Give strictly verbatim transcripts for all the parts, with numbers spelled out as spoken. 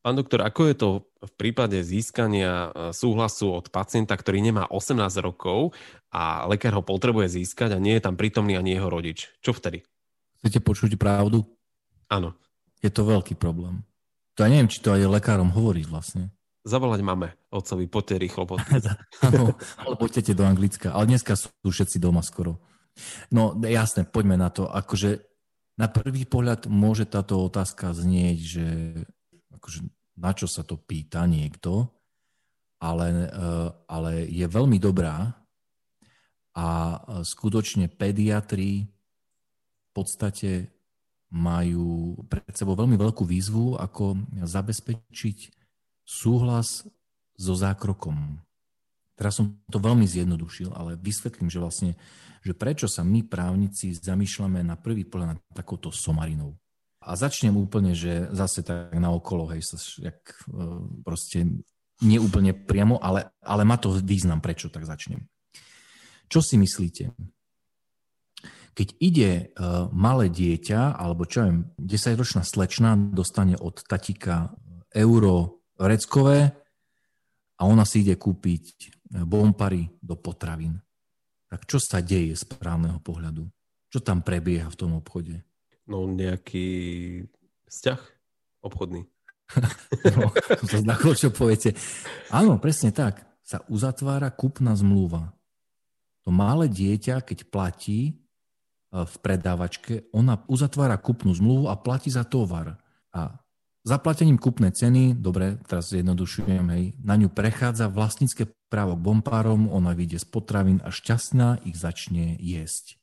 Pán doktor, ako je to v prípade získania súhlasu od pacienta, ktorý nemá osemnásť rokov a lekár ho potrebuje získať a nie je tam prítomný ani jeho rodič? Čo vtedy? Chcete počuť pravdu? Áno. Je to veľký problém. To ja neviem, či to aj lekárom hovorí vlastne. Zavolať máme otcovi, poďte rýchlo. Áno, alebo poďte do Anglicka. Ale dneska sú všetci doma skoro. No jasné, poďme na to. Akože na prvý pohľad môže táto otázka znieť, že... akože na čo sa to pýta niekto, ale, ale je veľmi dobrá a skutočne pediatri v podstate majú pred sebou veľmi veľkú výzvu, ako zabezpečiť súhlas so zákrokom. Teraz som to veľmi zjednodušil, ale vysvetlím, že vlastne, že prečo sa my právnici zamýšľame na prvý pohľad nad takouto somarinou. A začnem úplne, že zase tak naokolo, hej, sa jak, proste neúplne priamo, ale, ale má to význam, prečo tak začnem. Čo si myslíte? Keď ide uh, malé dieťa, alebo čo viem, desaťročná slečna dostane od tatíka euro vreckové a ona si ide kúpiť bompary do potravín. Tak čo sa deje z právneho pohľadu? Čo tam prebieha v tom obchode? No nejaký vzťah obchodný. No, to sa znaklo, čo poviete. Áno, presne tak. Sa uzatvára kúpna zmluva. To malé dieťa, keď platí v predávačke, ona uzatvára kúpnu zmluvu a platí za tovar. A zaplatením kúpnej ceny, dobre, teraz zjednodušujem, hej, na ňu prechádza vlastnícke právo k bompárom, ona vyjde z potravín a šťastná ich začne jesť.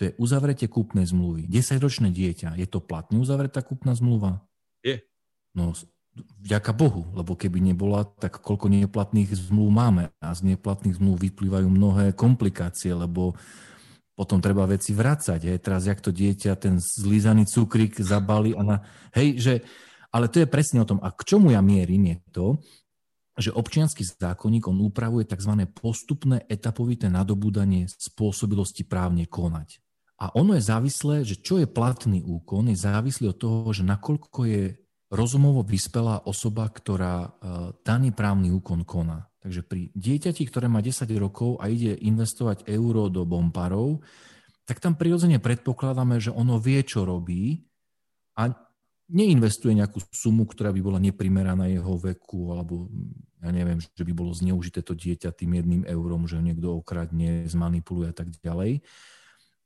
To je uzavretie kúpnej zmluvy. desaťročné dieťa, je to platne uzavretá kúpna zmluva? Je. No, vďaka Bohu, lebo keby nebola, tak koľko neplatných zmluv máme. A z neplatných zmluv vyplývajú mnohé komplikácie, lebo potom treba veci vracať. Hej. Teraz, jak to dieťa, ten zlízaný cukrík zabali. Ona, hej, že, ale to je presne o tom. A k čomu ja mierim je to, že občiansky zákonník, on upravuje tzv. Postupné etapovité nadobúdanie spôsobilosti právne konať. A ono je závislé, že čo je platný úkon, je závislý od toho, že nakoľko je rozumovo vyspelá osoba, ktorá daný právny úkon koná. Takže pri dieťati, ktoré má desať rokov a ide investovať euro do bompárov, tak tam prirodzene predpokladáme, že ono vie, čo robí a neinvestuje nejakú sumu, ktorá by bola neprimeraná jeho veku, alebo ja neviem, že by bolo zneužité to dieťa tým jedným eurom, že ho niekto okradne, zmanipuluje a tak ďalej.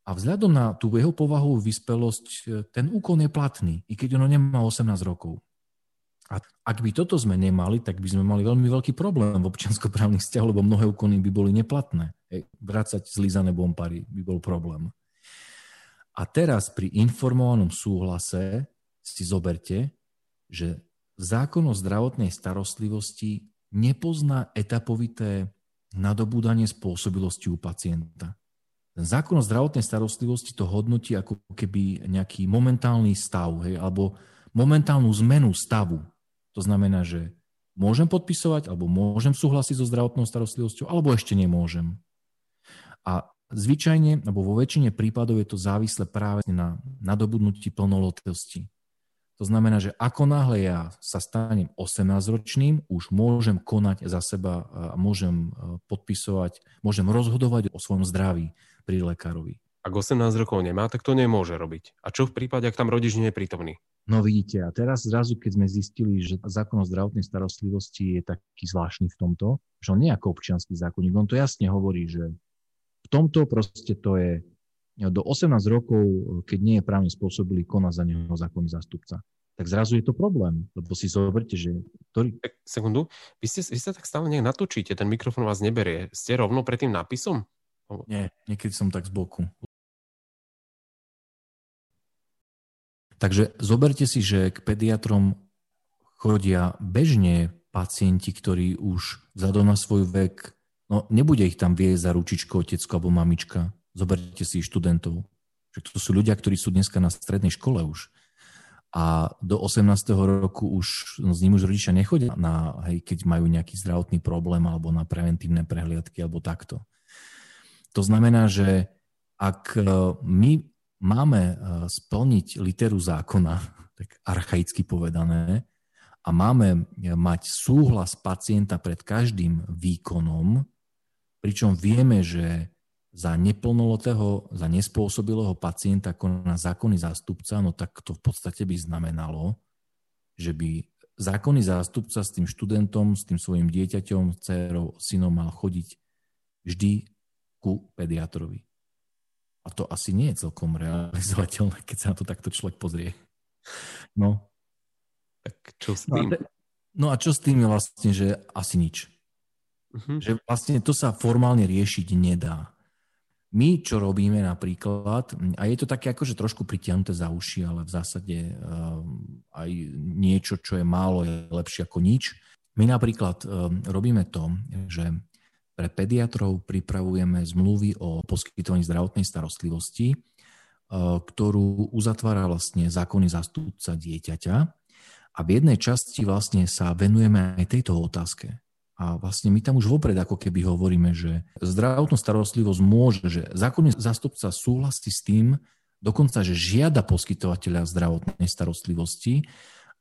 A vzhľadom na tú jeho povahovú vyspelosť, ten úkon je platný, i keď ono nemá osemnásť rokov. A ak by toto sme nemali, tak by sme mali veľmi veľký problém v občianskoprávnych vzťahoch, lebo mnohé úkony by boli neplatné. Vrácať zlízané bompary by bol problém. A teraz pri informovanom súhlase si zoberte, že zákon o zdravotnej starostlivosti nepozná etapovité nadobúdanie spôsobilosti u pacienta. Ten zákon o zdravotnej starostlivosti to hodnotí ako keby nejaký momentálny stav, hej, alebo momentálnu zmenu stavu. To znamená, že môžem podpisovať, alebo môžem súhlasiť so zdravotnou starostlivosťou, alebo ešte nemôžem. A zvyčajne, alebo vo väčšine prípadov je to závislé práve na nadobudnutí plnolotosti. To znamená, že ako náhle ja sa stanem osemnásťročným, už môžem konať za seba a môžem podpisovať, môžem rozhodovať o svojom zdraví pri lekárovi. Ak osemnásť rokov nemá, tak to nemôže robiť. A čo v prípade, ak tam rodič nie je prítomný? No vidíte, a teraz zrazu, keď sme zistili, že zákon o zdravotnej starostlivosti je taký zvláštny v tomto, že on nie je ako občiansky zákonník, on to jasne hovorí, že v tomto proste to je... do osemnásť rokov, keď nie je právne spôsobilý, koná za neho zákonný zástupca. Tak zrazu je to problém, lebo si zoberte, že... Ktorý... Sekundu, vy, ste, vy sa tak stále nejak natočíte, ten mikrofón vás neberie. Ste rovno pred tým nápisom? Nie, niekedy som tak z boku. Takže zoberte si, že k pediatrom chodia bežne pacienti, ktorí už vzhľadom na svoj vek, no nebude ich tam vieť za ručičko, otecko alebo mamička. Zoberte si študentov. To sú ľudia, ktorí sú dneska na strednej škole už. A do osemnásteho roku už no, s ním už rodičia nechodia, na, hej, keď majú nejaký zdravotný problém alebo na preventívne prehliadky alebo takto. To znamená, že ak my máme splniť literu zákona, tak archaicky povedané, a a máme mať súhlas pacienta pred každým výkonom, pričom vieme, že za neplnolotého, za nespôsobilého pacienta koná zákonný zástupca, no tak to v podstate by znamenalo, že by zákonný zástupca s tým študentom, s tým svojim dieťaťom, dcérou, synom mal chodiť vždy ku pediatrovi. A to asi nie je celkom realizovateľné, keď sa na to takto človek pozrie. No. Tak čo s tým? No a, no a čo s tým je vlastne, že asi nič. Uh-huh. Že vlastne to sa formálne riešiť nedá. My, čo robíme napríklad, a je to také akože trošku pritiahnuté za uši, ale v zásade um, aj niečo, čo je málo, je lepšie ako nič. My napríklad um, robíme to, že pre pediatrov pripravujeme zmluvy o poskytovaní zdravotnej starostlivosti, ktorú uzatvára vlastne zákonný zástupca dieťaťa. A v jednej časti vlastne sa venujeme aj tejto otázke. A vlastne my tam už vopred ako keby hovoríme, že zdravotnú starostlivosť môže, že zákonný zástupca súhlasí s tým, dokonca, že žiada poskytovateľa zdravotnej starostlivosti,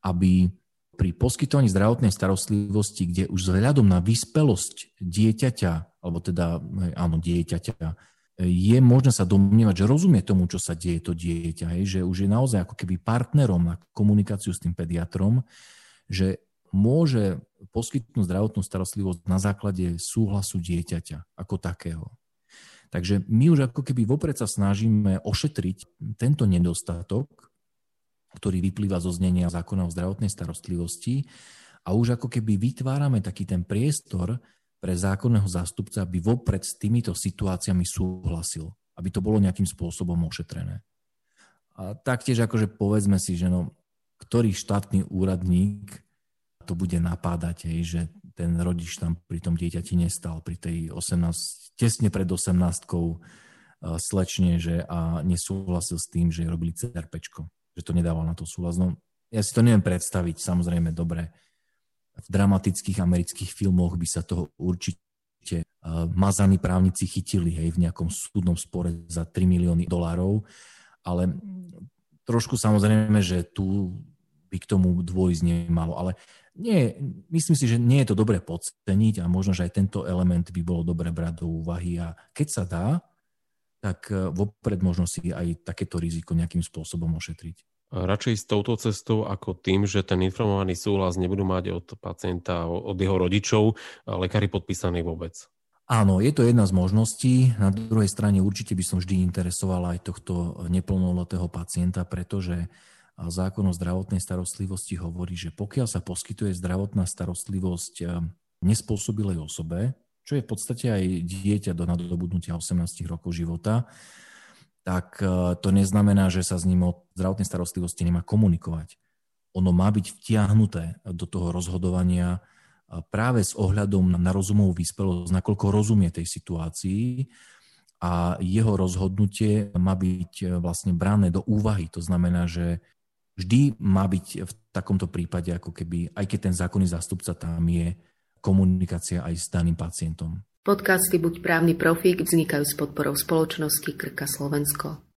aby pri poskytovaní zdravotnej starostlivosti, kde už vzhľadom na vyspelosť dieťaťa, alebo teda, áno, dieťaťa, je možné sa domnievať, že rozumie tomu, čo sa deje to dieťa, hej, že už je naozaj ako keby partnerom na komunikáciu s tým pediatrom, že môže poskytnúť zdravotnú starostlivosť na základe súhlasu dieťaťa ako takého. Takže my už ako keby vopred sa snažíme ošetriť tento nedostatok, ktorý vyplýva zo znenia zákona o zdravotnej starostlivosti a už ako keby vytvárame taký ten priestor pre zákonného zástupca, aby vopred s týmito situáciami súhlasil, aby to bolo nejakým spôsobom ošetrené. A taktiež akože povedzme si, že no, ktorý štátny úradník to bude napádať, hej, že ten rodič tam pri tom dieťati nestal, pri tej osemnástke, tesne pred osemnástkou slečne, že a nesúhlasil s tým, že robili CRPčko, že to nedával na to súhlas. No, ja si to neviem predstaviť, samozrejme, dobre. V dramatických amerických filmoch by sa toho určite uh, mazaní právnici chytili, hej, v nejakom súdnom spore za tri milióny dolárov, ale trošku samozrejme, že tu by k tomu dôjsť nemalo. Ale nie, myslím si, že nie je to dobre podceniť a možno, že aj tento element by bolo dobre brať do úvahy a keď sa dá, tak vopred možno si aj takéto riziko nejakým spôsobom ošetriť. Radšej s touto cestou ako tým, že ten informovaný súhlas nebudú mať od pacienta, od jeho rodičov, lekári podpísaný vôbec. Áno, je to jedna z možností. Na druhej strane určite by som vždy interesoval aj tohto neplnoletého pacienta, pretože zákon o zdravotnej starostlivosti hovorí, že pokiaľ sa poskytuje zdravotná starostlivosť nespôsobilej osobe, čo je v podstate aj dieťa do nadobudnutia osemnástich rokov života, tak to neznamená, že sa s ním o zdravotnej starostlivosti nemá komunikovať. Ono má byť vtiahnuté do toho rozhodovania práve s ohľadom na rozumovú vyspelosť, nakoľko rozumie tej situácii a jeho rozhodnutie má byť vlastne brané do úvahy. To znamená, že vždy má byť v takomto prípade, ako keby, aj keď ten zákonný zástupca tam je, komunikácia aj s daným pacientom. Podcasty Buď právny profík vznikajú s podporou spoločnosti Krka Slovensko.